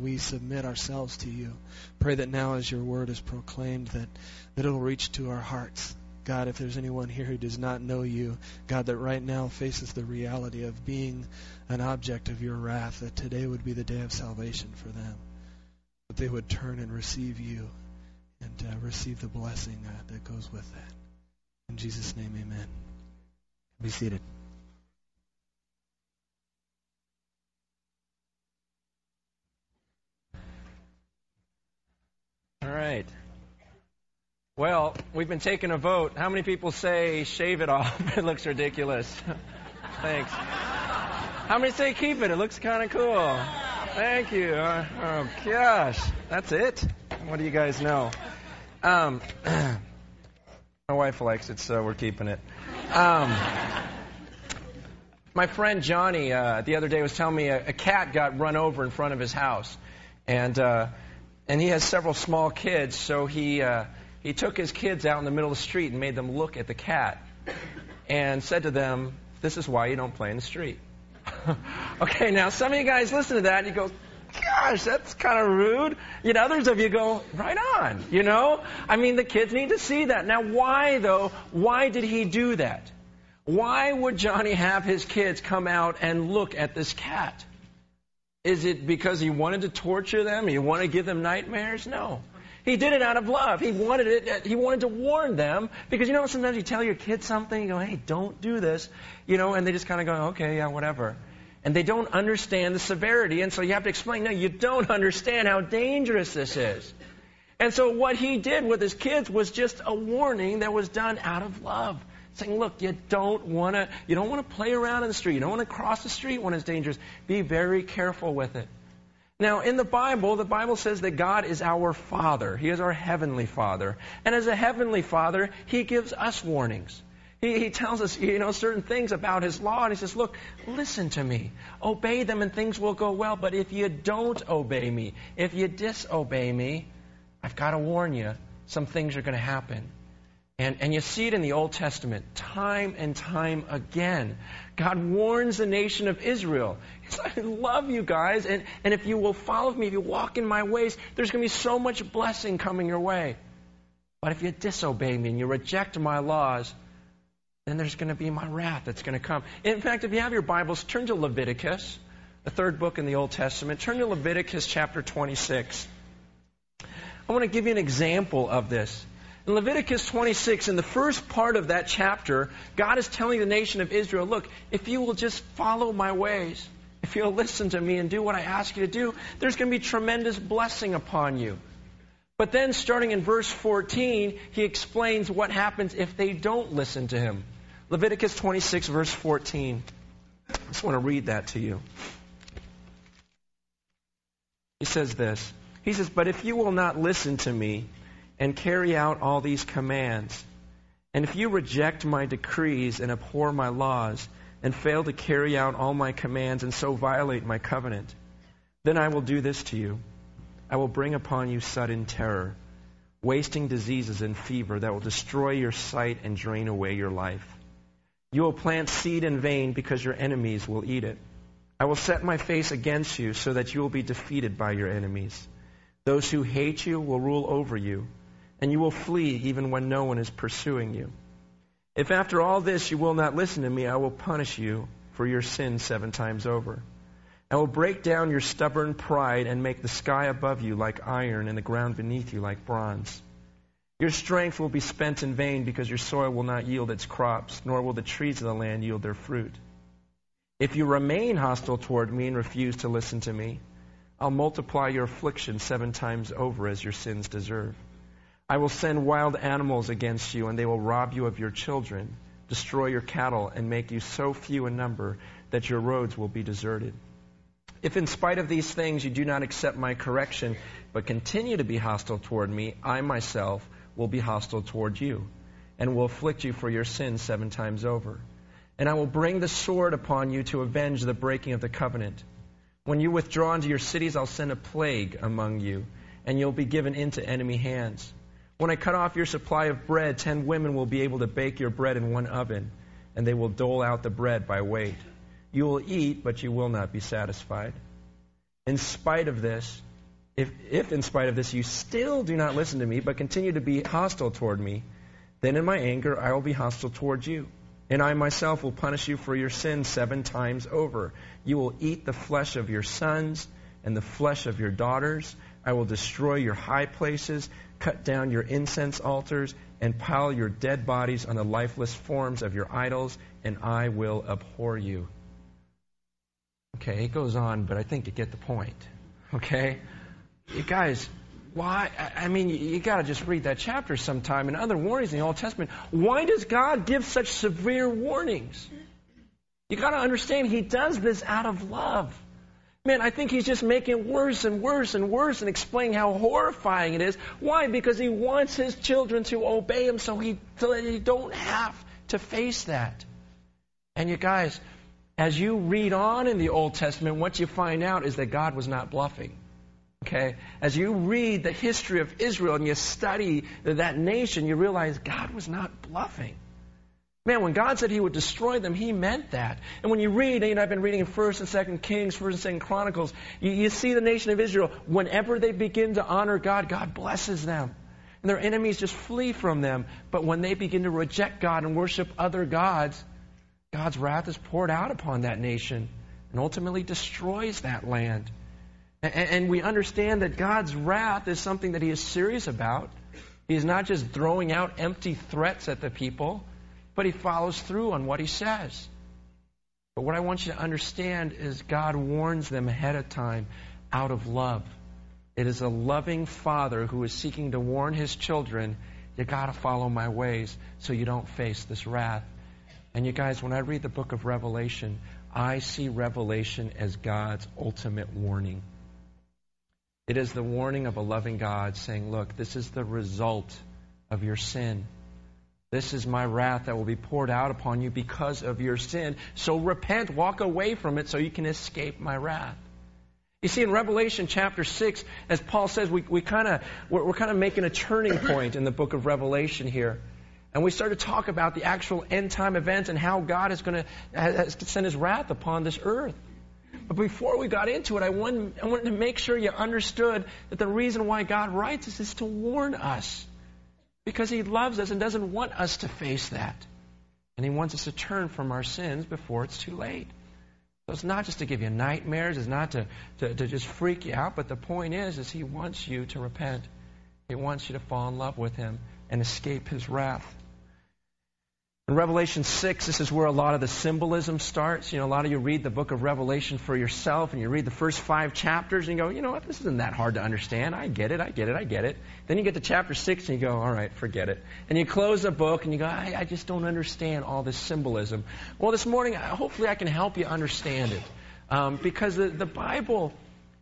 we submit ourselves to you. Pray that now as your word is proclaimed, that it will reach to our hearts. God, if there's anyone here who does not know you, God, that right now faces the reality of being an object of your wrath, that today would be the day of salvation for them, that they would turn and receive you and receive the blessing that goes with that. In Jesus' name, amen. Be seated. All right. Well, we've been taking a vote. How many people say shave it off? It looks ridiculous. Thanks. How many say keep it? It looks kind of cool. Thank you. Oh, gosh. That's it? What do you guys know? My wife likes it, so we're keeping it. My friend Johnny the other day was telling me a cat got run over in front of his house. And he has several small kids, so he took his kids out in the middle of the street and made them look at the cat and said to them, "This is why you don't play in the street." Okay, now some of you guys listen to that and you go, "Gosh, that's kind of rude." You know, others of you go, "Right on." You know, I mean, the kids need to see that. Now, why though? Why did he do that? Why would Johnny have his kids come out and look at this cat? Is it because he wanted to torture them? He wanted to give them nightmares? No. He did it out of love. He wanted it. He wanted to warn them, because you know sometimes you tell your kids something, you go, "Hey, don't do this," you know, and they just kind of go, "Okay, yeah, whatever," and they don't understand the severity, and so you have to explain, "No, you don't understand how dangerous this is." And so what he did with his kids was just a warning that was done out of love, saying, "Look, you don't want to play around in the street. You don't want to cross the street when it's dangerous. Be very careful with it." Now, in the Bible says that God is our Father. He is our Heavenly Father. And as a Heavenly Father, He gives us warnings. He tells us, you know, certain things about His law. And He says, "Look, listen to me. Obey them and things will go well. But if you don't obey me, if you disobey me, I've got to warn you. Some things are going to happen." And you see it in the Old Testament time and time again. God warns the nation of Israel. He says, "I love you guys, and if you will follow me, if you walk in my ways, there's going to be so much blessing coming your way. But if you disobey me and you reject my laws, then there's going to be my wrath that's going to come." In fact, if you have your Bibles, turn to Leviticus, the third book in the Old Testament. Turn to Leviticus chapter 26. I want to give you an example of this. In Leviticus 26, in the first part of that chapter, God is telling the nation of Israel, "Look, if you will just follow my ways, if you'll listen to me and do what I ask you to do, there's going to be tremendous blessing upon you." But then starting in verse 14, he explains what happens if they don't listen to him. Leviticus 26, verse 14. I just want to read that to you. He says this. He says, "But if you will not listen to me, and carry out all these commands, and if you reject my decrees and abhor my laws, and fail to carry out all my commands, and so violate my covenant, then I will do this to you. I will bring upon you sudden terror, wasting diseases and fever that will destroy your sight and drain away your life. You will plant seed in vain because your enemies will eat it. I will set my face against you so that you will be defeated by your enemies. Those who hate you will rule over you, and you will flee even when no one is pursuing you. If after all this you will not listen to me, I will punish you for your sin 7 times over. I will break down your stubborn pride and make the sky above you like iron and the ground beneath you like bronze. Your strength will be spent in vain because your soil will not yield its crops, nor will the trees of the land yield their fruit. If you remain hostile toward me and refuse to listen to me, I'll multiply your affliction 7 times over as your sins deserve. I will send wild animals against you, and they will rob you of your children, destroy your cattle, and make you so few in number that your roads will be deserted. If in spite of these things you do not accept my correction, but continue to be hostile toward me, I myself will be hostile toward you, and will afflict you for your sins 7 times over. And I will bring the sword upon you to avenge the breaking of the covenant. When you withdraw into your cities, I'll send a plague among you, and you'll be given into enemy hands. When I cut off your supply of bread, 10 women will be able to bake your bread in one oven, and they will dole out the bread by weight. You will eat, but you will not be satisfied. In spite of this, if in spite of this you still do not listen to me, but continue to be hostile toward me, then in my anger I will be hostile toward you, and I myself will punish you for your sin 7 times over. You will eat the flesh of your sons and the flesh of your daughters. I will destroy your high places, cut down your incense altars, and pile your dead bodies on the lifeless forms of your idols, and I will abhor you. Okay, it goes on, but I think you get the point. Okay? You guys, why? I mean, you got to just read that chapter sometime. And other warnings in the Old Testament. Why does God give such severe warnings? You got to understand, He does this out of love. Man, I think He's just making it worse and worse and worse and explaining how horrifying it is. Why? Because He wants His children to obey Him so they don't have to face that. And you guys, as you read on in the Old Testament, what you find out is that God was not bluffing. Okay? As you read the history of Israel and you study that nation, you realize God was not bluffing. Man, when God said He would destroy them, He meant that. And when you read, and I've been reading in 1st and 2nd Kings, 1st and 2nd Chronicles, you see the nation of Israel, whenever they begin to honor God, God blesses them. And their enemies just flee from them. But when they begin to reject God and worship other gods, God's wrath is poured out upon that nation and ultimately destroys that land. And we understand that God's wrath is something that He is serious about. He is not just throwing out empty threats at the people, but He follows through on what He says. But what I want you to understand is God warns them ahead of time out of love. It is a loving Father who is seeking to warn His children, you got to follow my ways so you don't face this wrath. And you guys, when I read the book of Revelation, I see Revelation as God's ultimate warning. It is the warning of a loving God saying, look, this is the result of your sin. This is my wrath that will be poured out upon you because of your sin. So repent, walk away from it so you can escape my wrath. You see, in Revelation chapter 6, as Paul says, we're kind of making a turning point in the book of Revelation here. And we start to talk about the actual end time events and how God is going to send His wrath upon this earth. But before we got into it, I wanted to make sure you understood that the reason why God writes this is to warn us. Because He loves us and doesn't want us to face that. And He wants us to turn from our sins before it's too late. So it's not just to give you nightmares, it's not to just freak you out, but the point is He wants you to repent. He wants you to fall in love with Him and escape His wrath. In Revelation 6, this is where a lot of the symbolism starts. You know, a lot of you read the book of Revelation for yourself, and you read the first 5 chapters, and you go, you know what, this isn't that hard to understand. I get it. Then you get to chapter 6, and you go, all right, forget it. And you close the book, and you go, I just don't understand all this symbolism. Well, this morning, hopefully I can help you understand it. Because the Bible,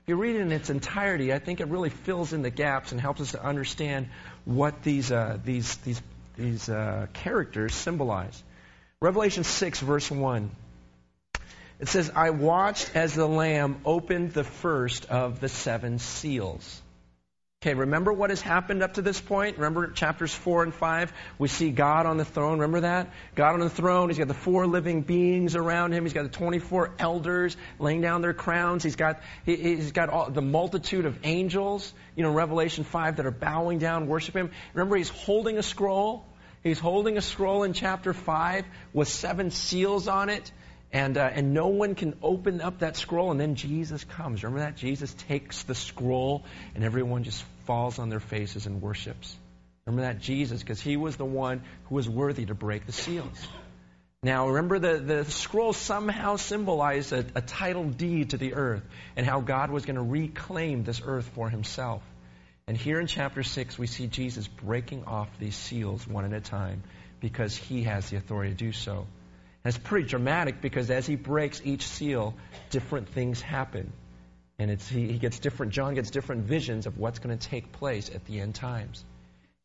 if you read it in its entirety, I think it really fills in the gaps and helps us to understand what these characters symbolize. Revelation 6, verse 1. It says, I watched as the Lamb opened the first of the 7 seals. Okay, remember what has happened up to this point? Remember chapters 4 and 5? We see God on the throne. Remember that? God on the throne. He's got the 4 living beings around Him. He's got the 24 elders laying down their crowns. He's got all, the multitude of angels, you know, Revelation 5, that are bowing down, worship Him. Remember, He's holding a scroll. He's holding a scroll in chapter 5 with 7 seals on it. And no one can open up that scroll, and then Jesus comes. Remember that? Jesus takes the scroll, and everyone just falls on their faces and worships. Remember that? Jesus, because He was the one who was worthy to break the seals. Now, remember, the scroll somehow symbolized a title deed to the earth and how God was going to reclaim this earth for Himself. And here in chapter 6, we see Jesus breaking off these seals one at a time because He has the authority to do so. That's pretty dramatic because as He breaks each seal, different things happen. And John gets different visions of what's going to take place at the end times.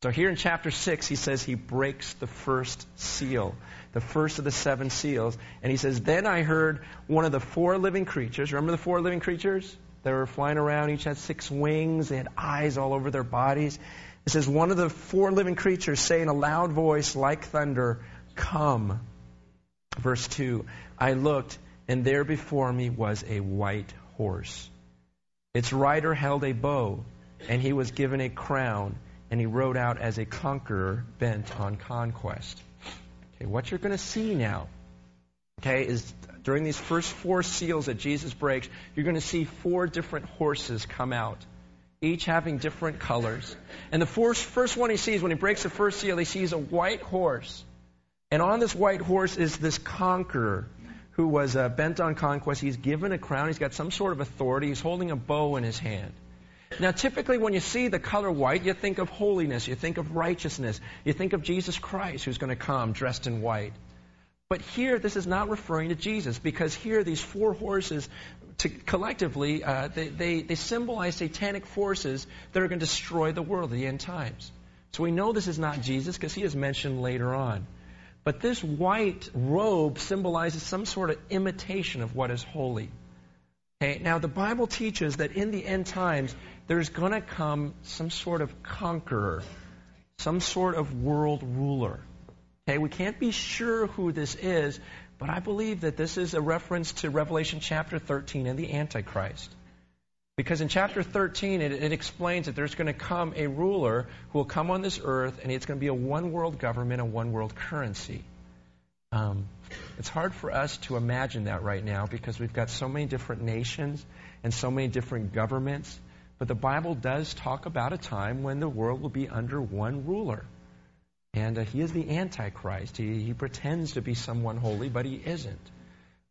So here in chapter 6, he says he breaks the first seal, the first of the 7 seals. And he says, then I heard one of the 4 living creatures. Remember the 4 living creatures? They were flying around. Each had 6 wings. They had eyes all over their bodies. It says, one of the 4 living creatures say in a loud voice like thunder, come. Verse 2, I looked, and there before me was a white horse. Its rider held a bow, and he was given a crown, and he rode out as a conqueror bent on conquest. Okay, what you're going to see now, okay, is during these first four seals that Jesus breaks, you're going to see four different horses come out, each having different colors. And the first one he sees, when he breaks the first seal, he sees a white horse. And on this white horse is this conqueror who was bent on conquest. He's given a crown. He's got some sort of authority. He's holding a bow in his hand. Now, typically when you see the color white, you think of holiness. You think of righteousness. You think of Jesus Christ, who's going to come dressed in white. But here, this is not referring to Jesus, because here these four horses collectively, they symbolize satanic forces that are going to destroy the world at the end times. So we know this is not Jesus, because he is mentioned later on. But this white robe symbolizes some sort of imitation of what is holy. Okay, now, the Bible teaches that in the end times, there's going to come some sort of conqueror, some sort of world ruler. Okay, we can't be sure who this is, but I believe that this is a reference to Revelation chapter 13 and the Antichrist. Because in chapter 13, it explains that there's going to come a ruler who will come on this earth, and it's going to be a one-world government, a one-world currency. It's hard for us to imagine that right now, because we've got so many different nations and so many different governments. But the Bible does talk about a time when the world will be under one ruler. And he is the Antichrist. He pretends to be someone holy, but he isn't.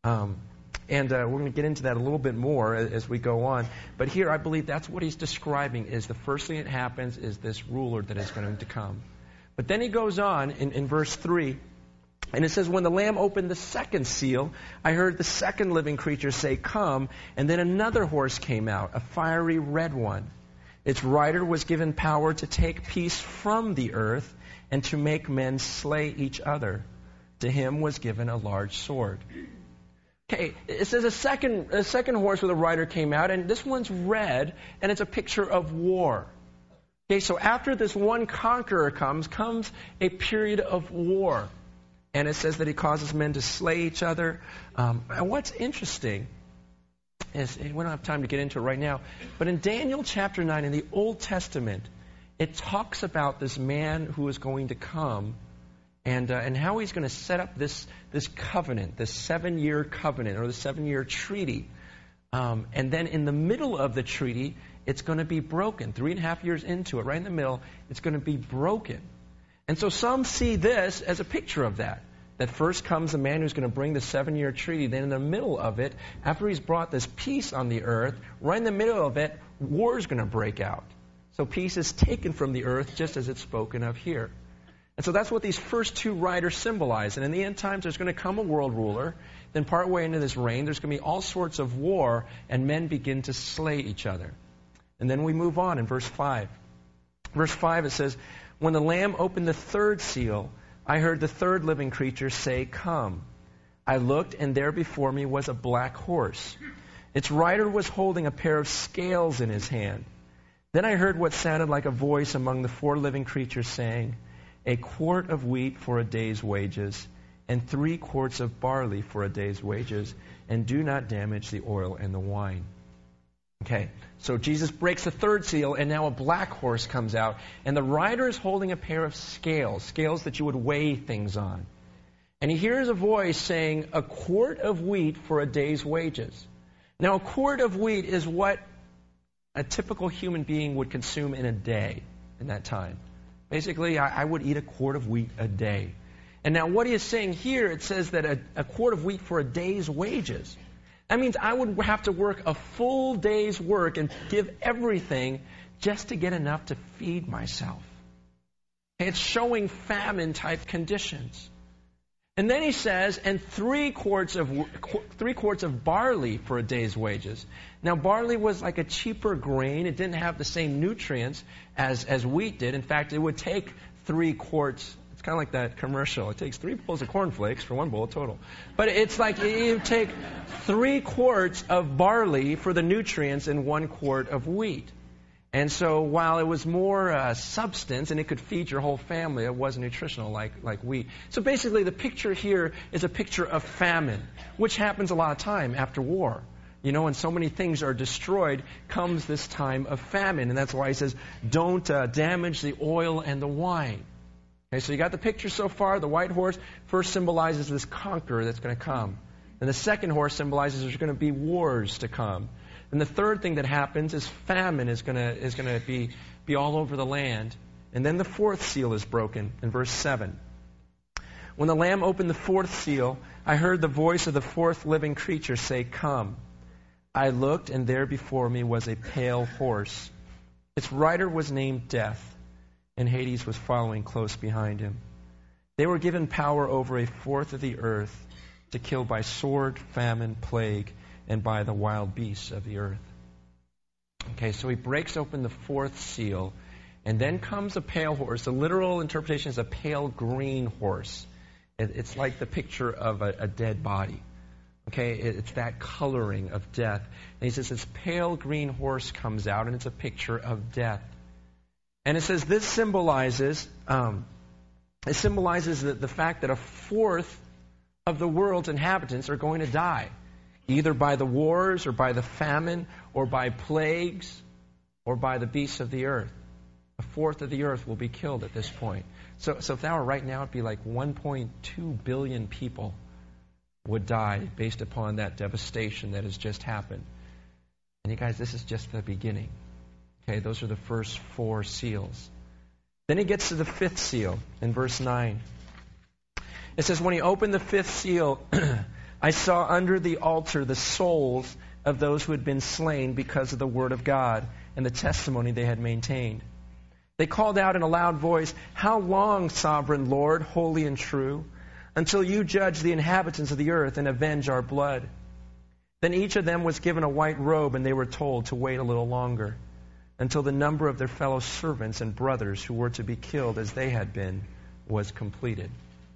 And we're going to get into that a little bit more as we go on. But here I believe that's what he's describing, is the first thing that happens is this ruler that is going to come. But then he goes on in verse 3, and it says, "When the Lamb opened the second seal, I heard the second living creature say, 'Come.' And then another horse came out, a fiery red one. Its rider was given power to take peace from the earth and to make men slay each other. To him was given a large sword." Okay, it says a second horse with a rider came out, and this one's red, and it's a picture of war. Okay, so after this one conqueror comes a period of war. And it says that he causes men to slay each other. And what's interesting is, we don't have time to get into it right now, but in Daniel chapter 9 in the Old Testament, it talks about this man who is going to come and how he's going to set up this covenant, this 7-year covenant or the 7-year treaty. And then in the middle of the treaty, it's going to be broken. 3.5 years into it, right in the middle, it's going to be broken. And so some see this as a picture of that. That first comes the man who's going to bring the 7-year treaty. Then in the middle of it, after he's brought this peace on the earth, right in the middle of it, war is going to break out. So peace is taken from the earth, just as it's spoken of here. And so that's what these first two riders symbolize. And in the end times, there's going to come a world ruler. Then partway into this reign, there's going to be all sorts of war, and men begin to slay each other. And then we move on in verse 5. Verse 5, it says, "When the Lamb opened the third seal, I heard the third living creature say, 'Come.' I looked, and there before me was a black horse. Its rider was holding a pair of scales in his hand. Then I heard what sounded like a voice among the four living creatures saying, 'A quart of wheat for a day's wages, and 3 quarts of barley for a day's wages, and do not damage the oil and the wine.'" Okay, so Jesus breaks the third seal, and now a black horse comes out, and the rider is holding a pair of scales, scales that you would weigh things on. And he hears a voice saying, "A quart of wheat for a day's wages." Now, a quart of wheat is what a typical human being would consume in a day in that time. Basically, I would eat a quart of wheat a day. And now what he is saying here, it says that a quart of wheat for a day's wages. That means I would have to work a full day's work and give everything just to get enough to feed myself. It's showing famine-type conditions. And then he says, "And 3 quarts of barley for a day's wages." Now, barley was like a cheaper grain. It didn't have the same nutrients as wheat did. In fact, it would take 3 quarts. It's kind of like that commercial. It takes 3 bowls of cornflakes for 1 bowl total. But it's like you take 3 quarts of barley for the nutrients and 1 quart of wheat. And so while it was more substance and it could feed your whole family, it wasn't nutritional like wheat. So basically the picture here is a picture of famine, which happens a lot of time after war. You know, and so many things are destroyed, comes this time of famine. And that's why he says, don't damage the oil and the wine. Okay, so you got the picture so far. The white horse first symbolizes this conqueror that's going to come. And the second horse symbolizes there's going to be wars to come. And the third thing that happens is famine is going to be all over the land. And then the fourth seal is broken in verse 7. When the Lamb opened the fourth seal, I heard the voice of the fourth living creature say, "Come." I looked, and there before me was a pale horse. Its rider was named Death, and Hades was following close behind him. They were given power over a fourth of the earth to kill by sword, famine, plague, and by the wild beasts of the earth. Okay, so he breaks open the fourth seal, and then comes a pale horse. The literal interpretation is a pale green horse. It's like the picture of a dead body. Okay, it's that coloring of death. And he says this pale green horse comes out, and it's a picture of death. And it says this symbolizes the fact that a fourth of the world's inhabitants are going to die, either by the wars or by the famine or by plagues or by the beasts of the earth. A fourth of the earth will be killed at this point. So if that were right now, it'd be like 1.2 billion people would die based upon that devastation that has just happened. And you guys, this is just the beginning. Okay, those are the first four seals. Then he gets to the fifth seal in verse 9. It says, when he opened the fifth seal, I saw under the altar the souls of those who had been slain because of the word of God and the testimony they had maintained. They called out in a loud voice, "How long, sovereign Lord, holy and true, until you judge the inhabitants of the earth and avenge our blood?" Then each of them was given a white robe, and they were told to wait a little longer, until the number of their fellow servants and brothers who were to be killed as they had been was completed.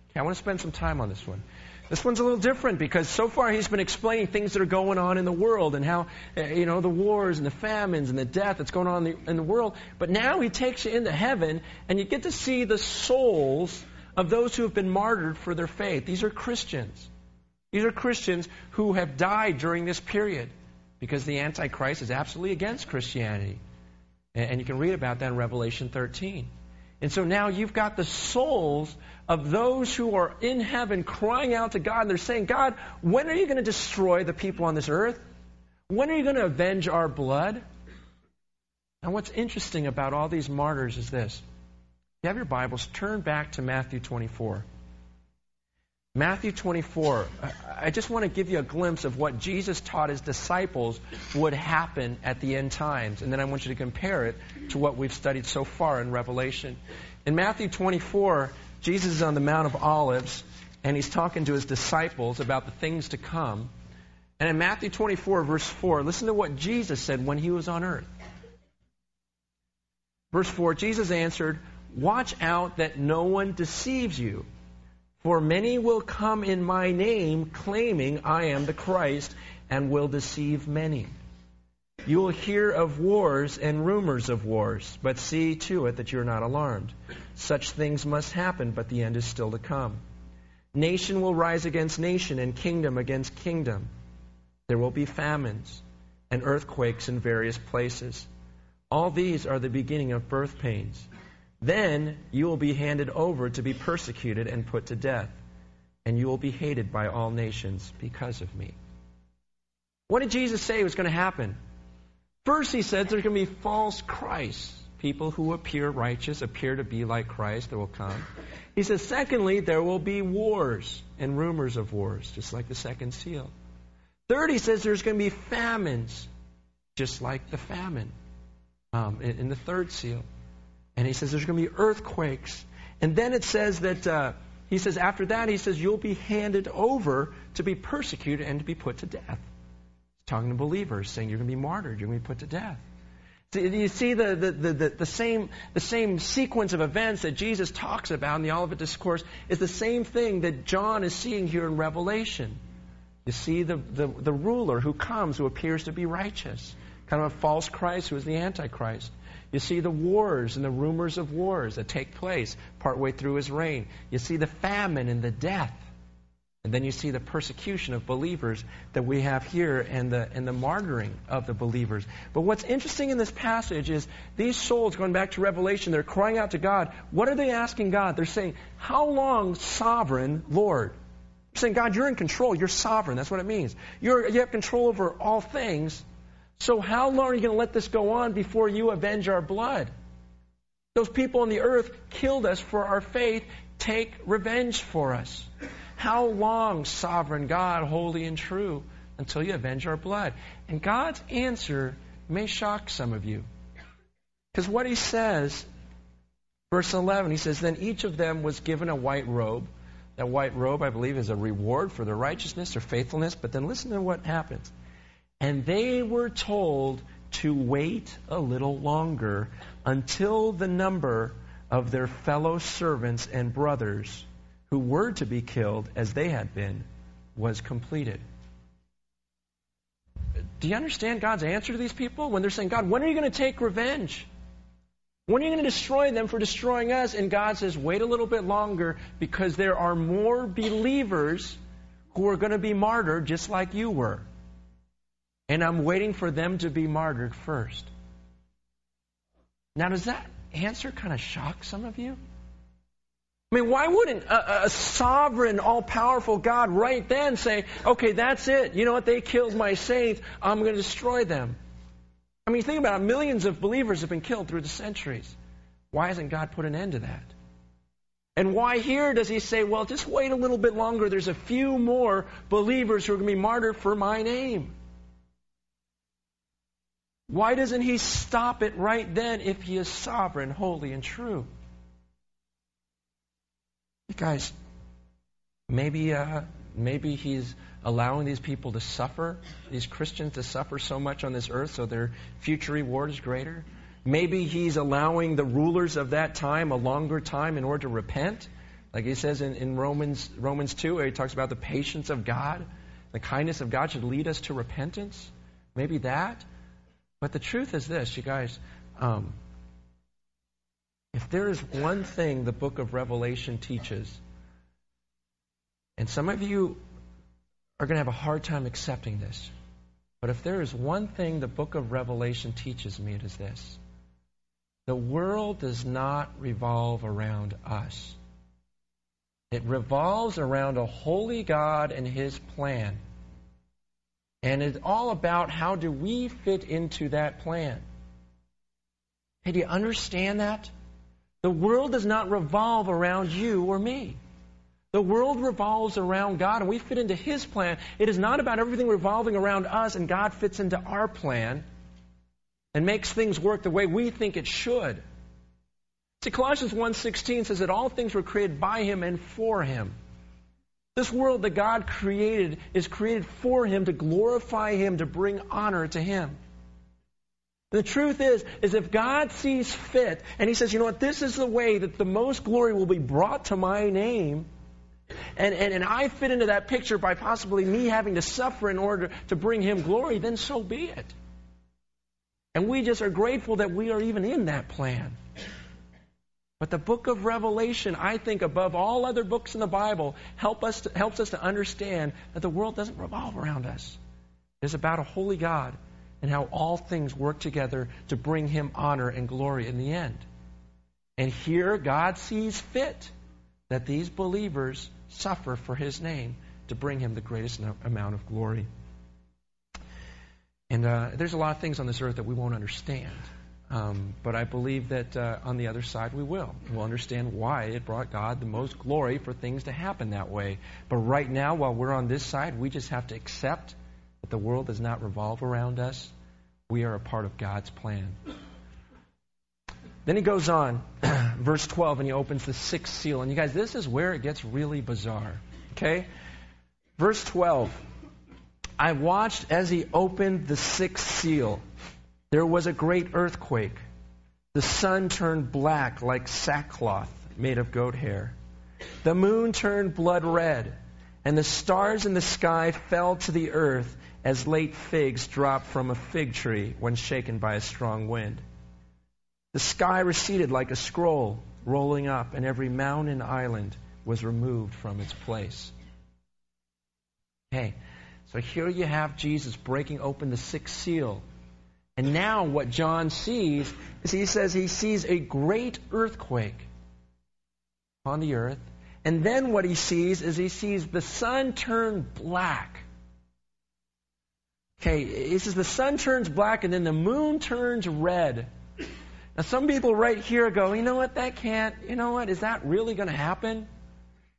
Okay, I want to spend some time on this one. This one's a little different because so far he's been explaining things that are going on in the world and how, you know, the wars and the famines and the death that's going on in the world. But now he takes you into heaven, and you get to see the souls of those who have been martyred for their faith. These are Christians. These are Christians who have died during this period because the Antichrist is absolutely against Christianity. And you can read about that in Revelation 13. And so now you've got the souls of those who are in heaven crying out to God, and they're saying, "God, when are you going to destroy the people on this earth? When are you going to avenge our blood?" Now what's interesting about all these martyrs is this. You have your Bibles, turn back to Matthew 24. Matthew 24, I just want to give you a glimpse of what Jesus taught his disciples would happen at the end times. And then I want you to compare it to what we've studied so far in Revelation. In Matthew 24, Jesus is on the Mount of Olives, and he's talking to his disciples about the things to come. And in Matthew 24, verse 4, listen to what Jesus said when he was on earth. Verse 4, Jesus answered, "Watch out that no one deceives you, for many will come in my name claiming I am the Christ and will deceive many. You will hear of wars and rumors of wars, but see to it that you are not alarmed. Such things must happen, but the end is still to come. Nation will rise against nation and kingdom against kingdom. There will be famines and earthquakes in various places. All these are the beginning of birth pains. Then you will be handed over to be persecuted and put to death, and you will be hated by all nations because of me." What did Jesus say was going to happen? First, he said there's going to be false Christs, people who appear righteous, appear to be like Christ, that will come. He says, secondly, there will be wars and rumors of wars, just like the second seal. Third, he says there's going to be famines, just like the famine in the third seal. And he says there's going to be earthquakes. And then it says that, he says after that, he says you'll be handed over to be persecuted and to be put to death. He's talking to believers, saying you're going to be martyred, you're going to be put to death. So you see the same sequence of events that Jesus talks about in the Olivet Discourse is the same thing that John is seeing here in Revelation. You see the ruler who comes, who appears to be righteous, kind of a false Christ who is the Antichrist. You see the wars and the rumors of wars that take place partway through his reign. You see the famine and the death And then you see the persecution of believers that we have here and the martyring of the believers. But what's interesting in this passage is these souls, going back to Revelation, they're crying out to God. What are they asking God? They're saying, how long, sovereign Lord? They're saying, God, you're in control. You're sovereign. That's what it means. You have control over all things. So how long are you going to let this go on before you avenge our blood? Those people on the earth killed us for our faith. Take revenge for us. How long, sovereign God, holy and true, until you avenge our blood? And God's answer may shock some of you. Because what he says, verse 11, he says, then each of them was given a white robe. That white robe, I believe, is a reward for their righteousness or faithfulness. But then listen to what happens. And they were told to wait a little longer until the number of their fellow servants and brothers who were to be killed as they had been, was completed. Do you understand God's answer to these people? When they're saying, God, when are you going to take revenge? When are you going to destroy them for destroying us? And God says, wait a little bit longer because there are more believers who are going to be martyred just like you were. And I'm waiting for them to be martyred first. Now, does that answer kind of shock some of you? I mean, why wouldn't a sovereign, all-powerful God right then say, okay, that's it. You know what? They killed my saints. I'm going to destroy them. I mean, think about it. Millions of believers have been killed through the centuries. Why hasn't God put an end to that? And why here does he say, well, just wait a little bit longer. There's a few more believers who are going to be martyred for my name. Why doesn't he stop it right then if he is sovereign, holy, and true? Guys, maybe he's allowing these people to suffer, these Christians to suffer so much on this earth so their future reward is greater. Maybe he's allowing the rulers of that time a longer time in order to repent. Like he says in Romans 2, where he talks about the patience of God. The kindness of God should lead us to repentance. Maybe that. But the truth is this, you guys. If there is one thing the book of Revelation teaches, and some of you are going to have a hard time accepting this, but if there is one thing the book of Revelation teaches me, it is this. The world does not revolve around us. It revolves around a holy God and his plan. And it's all about how do we fit into that plan. Hey, do you understand that? The world does not revolve around you or me. The world revolves around God, and we fit into his plan. It is not about everything revolving around us, and God fits into our plan and makes things work the way we think it should. See, Colossians 1:16 says that all things were created by him and for him. This world that God created is created for him, to glorify him, to bring honor to him. The truth is if God sees fit, and he says, you know what, this is the way that the most glory will be brought to my name, and I fit into that picture by possibly me having to suffer in order to bring him glory, then so be it. And we just are grateful that we are even in that plan. But the book of Revelation, I think above all other books in the Bible, helps us to understand that the world doesn't revolve around us. It's about a holy God, and how all things work together to bring him honor and glory in the end. And here God sees fit that these believers suffer for his name to bring him the greatest amount of glory. And there's a lot of things on this earth that we won't understand. But I believe that on the other side we will. We'll understand why it brought God the most glory for things to happen that way. But right now, while we're on this side, we just have to accept that the world does not revolve around us. We are a part of God's plan. Then he goes on, verse 12, and he opens the sixth seal. And you guys, this is where it gets really bizarre. Okay? Verse 12. I watched as he opened the sixth seal. There was a great earthquake. The sun turned black like sackcloth made of goat hair. The moon turned blood red, and the stars in the sky fell to the earth as late figs drop from a fig tree when shaken by a strong wind. The sky receded like a scroll rolling up, and every mountain and island was removed from its place. Okay, so here you have Jesus breaking open the sixth seal. And now what John sees is he sees a great earthquake on the earth. And then what he sees is he sees the sun turn black. Okay, he says the sun turns black and then the moon turns red. Now some people right here go, you know what, that can't, you know what, is that really going to happen?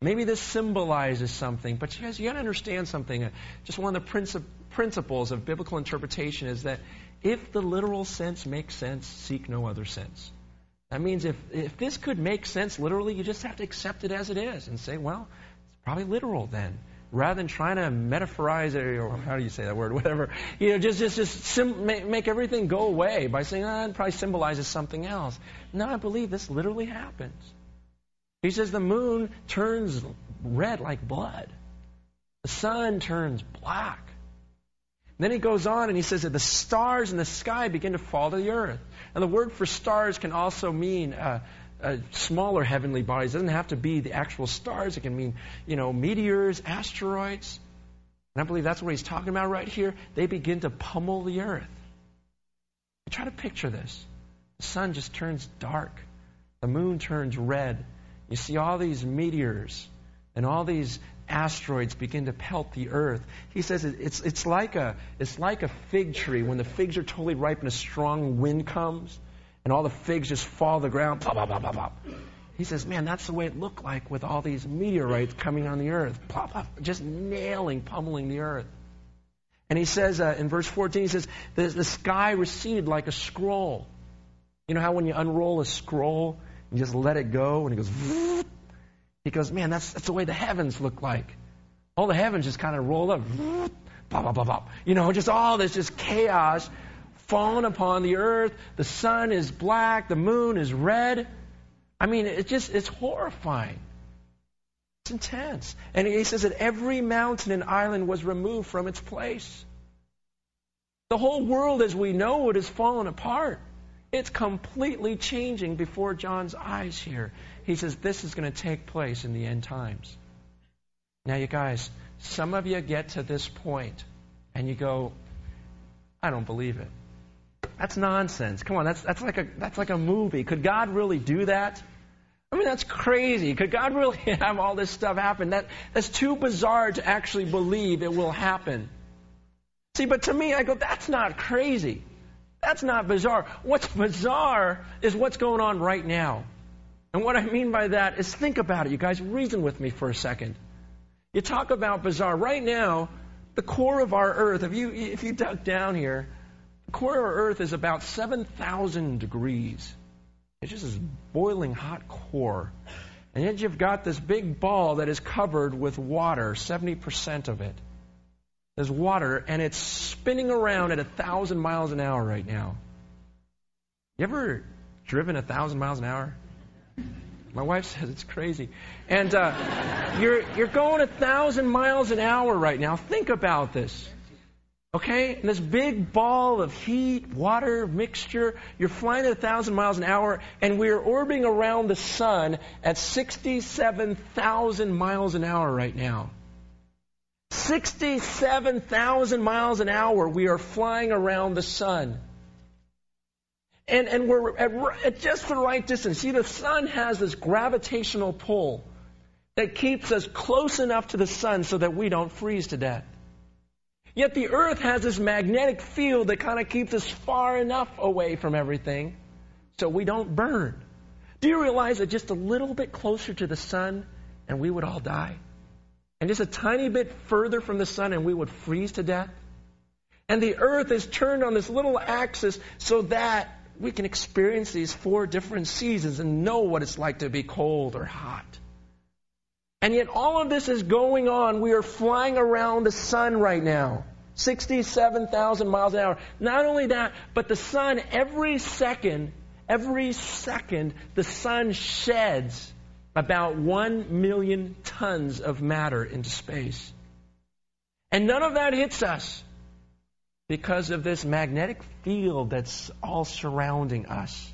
Maybe this symbolizes something. But you guys, you got to understand something. Just one of the principles of biblical interpretation is that if the literal sense makes sense, seek no other sense. That means if this could make sense literally, you just have to accept it as it is and say, well, it's probably literal then. Rather than trying to metaphorize it, or how do you say that word, whatever, you know, make everything go away by saying, oh, it probably symbolizes something else. No, I believe this literally happens. He says the moon turns red like blood. The sun turns black. And then he goes on and he says that the stars in the sky begin to fall to the earth. And the word for stars can also mean smaller heavenly bodies. It doesn't have to be the actual stars. It can mean, you know, meteors, asteroids. And I believe that's what he's talking about right here. They begin to pummel the earth. I try to picture this. The sun just turns dark. The moon turns red. You see all these meteors and all these asteroids begin to pelt the earth. He says it's like a fig tree when the figs are totally ripe and a strong wind comes and all the figs just fall to the ground. Plop, plop, plop, plop, plop. He says, man, that's the way it looked like with all these meteorites coming on the earth. Plop, plop, just nailing, pummeling the earth. And he says in verse 14, he says the sky receded like a scroll. You know how when you unroll a scroll and just let it go and it goes vroom. He goes, man, that's the way the heavens look like. All the heavens just kind of roll up. Blah, blah, blah, blah. You know, just all this just chaos falling upon the earth. The sun is black. The moon is red. I mean, it's horrifying. It's intense. And he says that every mountain and island was removed from its place. The whole world as we know it is falling apart. It's completely changing before John's eyes here. He says this is going to take place in the end times. Now, you guys, some of you get to this point and you go, I don't believe it. That's nonsense. Come on, that's like a movie. Could God really do that? I mean, that's crazy. Could God really have all this stuff happen? That's too bizarre to actually believe it will happen. See, but to me, I go, that's not crazy. That's not bizarre. What's bizarre is what's going on right now. And what I mean by that is, think about it, you guys. Reason with me for a second. You talk about bizarre. Right now, the core of our Earth, if you dug down here, the core of our Earth is about 7,000 degrees. It's just this boiling hot core. And yet you've got this big ball that is covered with water, 70% of it. There's water, and it's spinning around at 1,000 miles an hour right now. You ever driven 1,000 miles an hour? My wife says it's crazy. And you're going 1,000 miles an hour right now. Think about this. Okay? And this big ball of heat, water, mixture, you're flying at 1,000 miles an hour, and we're orbiting around the sun at 67,000 miles an hour right now. 67,000 miles an hour we are flying around the sun. And we're at just the right distance. See, the sun has this gravitational pull that keeps us close enough to the sun so that we don't freeze to death. Yet the earth has this magnetic field that kind of keeps us far enough away from everything so we don't burn. Do you realize that just a little bit closer to the sun and we would all die? And just a tiny bit further from the sun and we would freeze to death. And the earth is turned on this little axis so that we can experience these four different seasons and know what it's like to be cold or hot. And yet all of this is going on. We are flying around the sun right now. 67,000 miles an hour. Not only that, but the sun every second the sun sheds about 1 million tons of matter into space. And none of that hits us because of this magnetic field that's all surrounding us.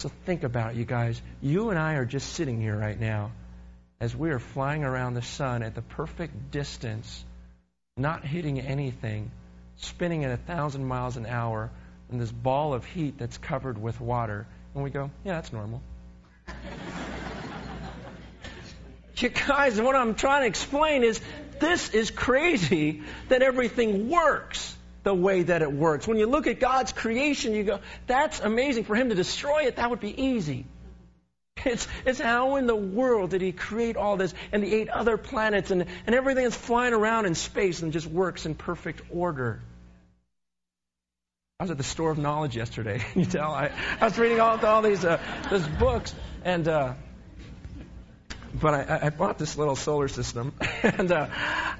So think about it, you guys. You and I are just sitting here right now as we are flying around the sun at the perfect distance not hitting anything, spinning at 1,000 miles an hour in this ball of heat that's covered with water. And we go, yeah, that's normal. You guys, what I'm trying to explain is this is crazy that everything works the way that it works. When you look at God's creation, you go, that's amazing. For him to destroy it, that would be easy. It's how in the world did he create all this and the 8 other planets and everything that's flying around in space and just works in perfect order. I was at the Store of Knowledge yesterday. You tell, I was reading all these books, and but I bought this little solar system, and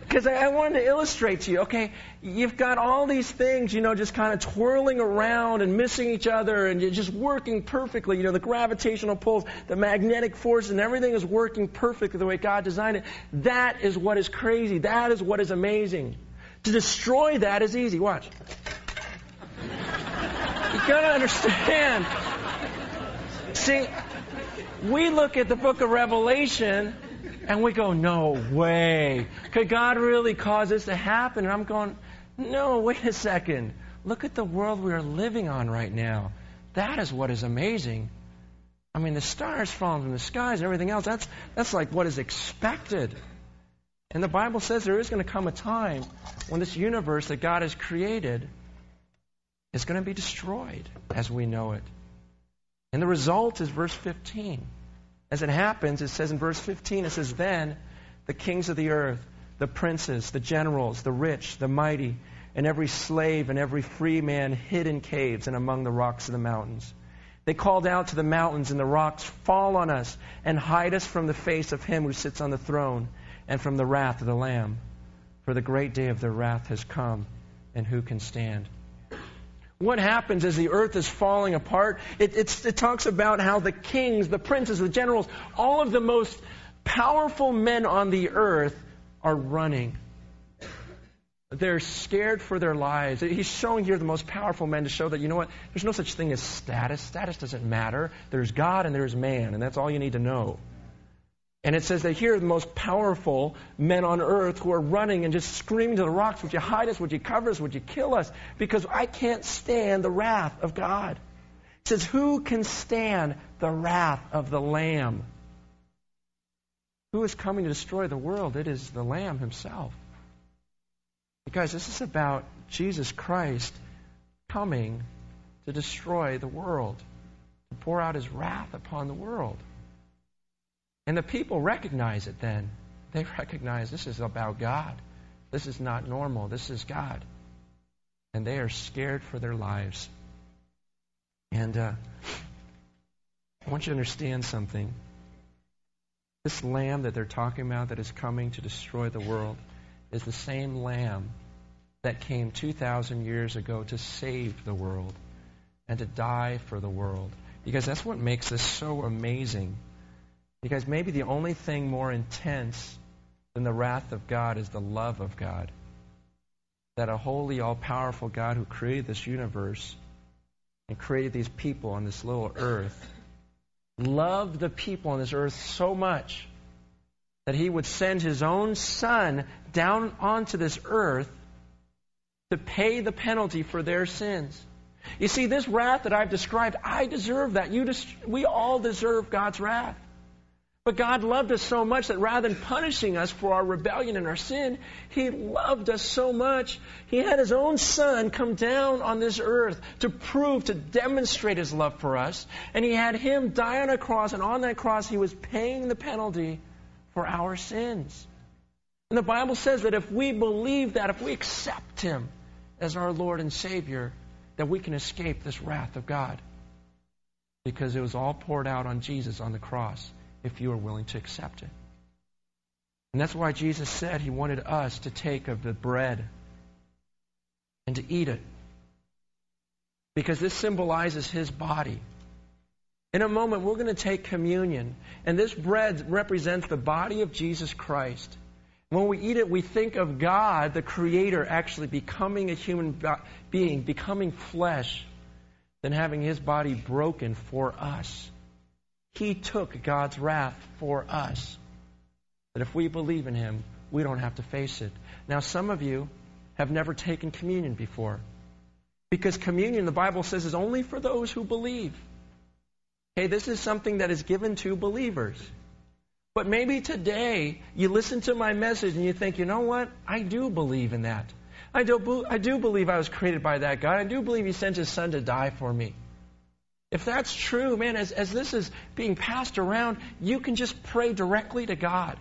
because I wanted to illustrate to you, okay, you've got all these things, you know, just kind of twirling around and missing each other, and you're just working perfectly. You know, the gravitational pulls, the magnetic force, and everything is working perfectly the way God designed it. That is what is crazy. That is what is amazing. To destroy that is easy. Watch. You gotta understand. See, we look at the book of Revelation and we go, no way. Could God really cause this to happen? And I'm going, no, wait a second. Look at the world we are living on right now. That is what is amazing. I mean, the stars falling from the skies and everything else, that's like what is expected. And the Bible says there is going to come a time when this universe that God has created is going to be destroyed as we know it. And the result is verse 15. As it happens, it says in verse 15, it says, then the kings of the earth, the princes, the generals, the rich, the mighty, and every slave and every free man hid in caves and among the rocks of the mountains. They called out to the mountains and the rocks, fall on us and hide us from the face of him who sits on the throne and from the wrath of the Lamb. For the great day of their wrath has come, and who can stand? What happens as the earth is falling apart? It talks about how the kings, the princes, the generals, all of the most powerful men on the earth are running. They're scared for their lives. He's showing here the most powerful men to show that, you know what, there's no such thing as status. Status doesn't matter. There's God and there's man, and that's all you need to know. And it says that here are the most powerful men on earth who are running and just screaming to the rocks, would you hide us, would you cover us, would you kill us? Because I can't stand the wrath of God. It says, who can stand the wrath of the Lamb? Who is coming to destroy the world? It is the Lamb himself. You guys, this is about Jesus Christ coming to destroy the world, to pour out his wrath upon the world. And the people recognize it then. They recognize this is about God. This is not normal. This is God. And they are scared for their lives. And I want you to understand something. This lamb that they're talking about that is coming to destroy the world is the same lamb that came 2,000 years ago to save the world and to die for the world. Because that's what makes this so amazing. Because maybe the only thing more intense than the wrath of God is the love of God. That a holy, all-powerful God who created this universe and created these people on this little earth loved the people on this earth so much that he would send his own son down onto this earth to pay the penalty for their sins. You see, this wrath that I've described, I deserve that. We all deserve God's wrath. But God loved us so much that rather than punishing us for our rebellion and our sin, he loved us so much, he had his own son come down on this earth to prove, to demonstrate his love for us. And he had him die on a cross, and on that cross he was paying the penalty for our sins. And the Bible says that if we believe that, if we accept him as our Lord and Savior, that we can escape this wrath of God. Because it was all poured out on Jesus on the cross, if you are willing to accept it. And that's why Jesus said he wanted us to take of the bread and to eat it. Because this symbolizes his body. In a moment, we're going to take communion. And this bread represents the body of Jesus Christ. When we eat it, we think of God, the Creator, actually becoming a human being, becoming flesh, then having his body broken for us. He took God's wrath for us. That if we believe in him, we don't have to face it. Now, some of you have never taken communion before, because communion, the Bible says, is only for those who believe. Okay, this is something that is given to believers. But maybe today you listen to my message and you think, you know what? I do believe in that. I do believe I was created by that God. I do believe He sent His Son to die for me. If that's true, man, as this is being passed around, you can just pray directly to God.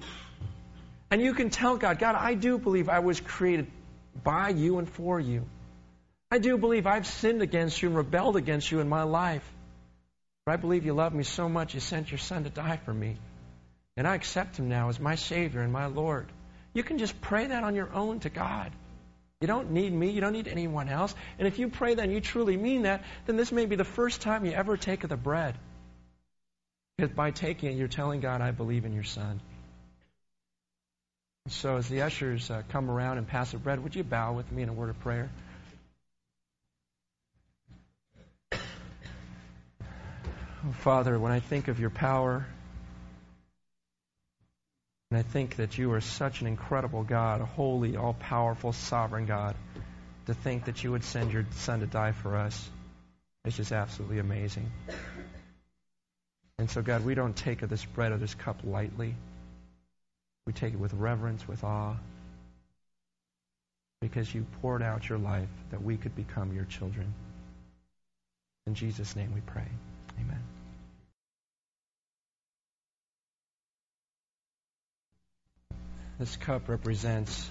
And you can tell God, God, I do believe I was created by you and for you. I do believe I've sinned against you and rebelled against you in my life. But I believe you love me so much you sent your Son to die for me. And I accept Him now as my Savior and my Lord. You can just pray that on your own to God. You don't need me. You don't need anyone else. And if you pray that and you truly mean that, then this may be the first time you ever take of the bread. Because by taking it, you're telling God, I believe in your Son. So as the ushers come around and pass the bread, would you bow with me in a word of prayer? Oh, Father, when I think of your power, and I think that you are such an incredible God, a holy, all-powerful, sovereign God, to think that you would send your Son to die for us, it's just absolutely amazing. And so, God, we don't take of this bread or this cup lightly. We take it with reverence, with awe, because you poured out your life that we could become your children. In Jesus' name we pray. Amen. This cup represents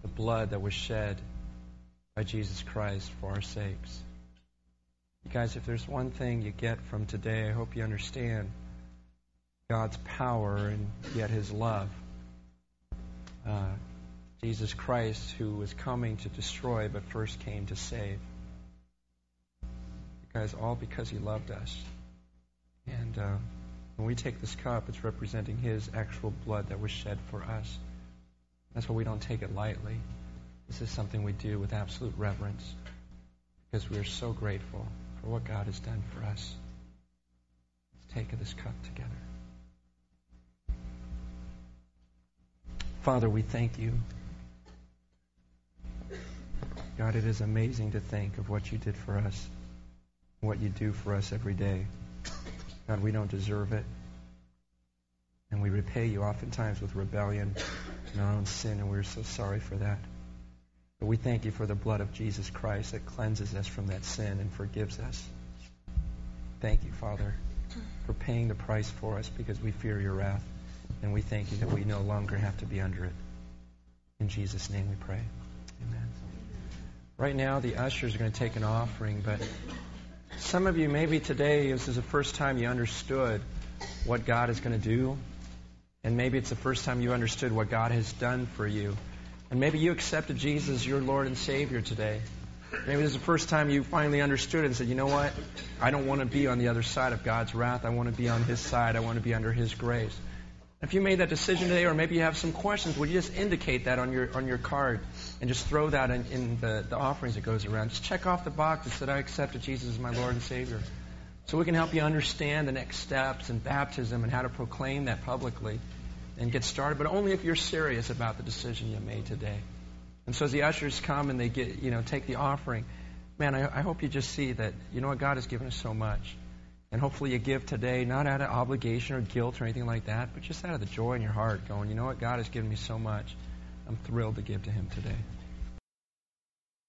the blood that was shed by Jesus Christ for our sakes. You guys, if there's one thing you get from today, I hope you understand God's power and yet His love. Jesus Christ, who was coming to destroy but first came to save. You guys, all because He loved us. And when we take this cup, it's representing His actual blood that was shed for us. That's why we don't take it lightly. This is something we do with absolute reverence because we are so grateful for what God has done for us. Let's take of this cup together. Father, we thank you. God, it is amazing to think of what you did for us, what you do for us every day. God, we don't deserve it. And we repay you oftentimes with rebellion and our own sin, and we're so sorry for that. But we thank you for the blood of Jesus Christ that cleanses us from that sin and forgives us. Thank you, Father, for paying the price for us because we fear your wrath. And we thank you that we no longer have to be under it. In Jesus' name we pray. Amen. Right now, the ushers are going to take an offering, but some of you, maybe today, this is the first time you understood what God is going to do. And maybe it's the first time you understood what God has done for you. And maybe you accepted Jesus as your Lord and Savior today. Maybe this is the first time you finally understood it and said, you know what? I don't want to be on the other side of God's wrath. I want to be on His side. I want to be under His grace. If you made that decision today, or maybe you have some questions, would you just indicate that on your card and just throw that in the offerings that goes around. Just check off the box that said, I accepted Jesus as my Lord and Savior. So we can help you understand the next steps and baptism and how to proclaim that publicly and get started, but only if you're serious about the decision you made today. And so as the ushers come and they get, take the offering, man, I hope you just see that, you know what, God has given us so much. And hopefully you give today, not out of obligation or guilt or anything like that, but just out of the joy in your heart going, you know what, God has given me so much. I'm thrilled to give to Him today.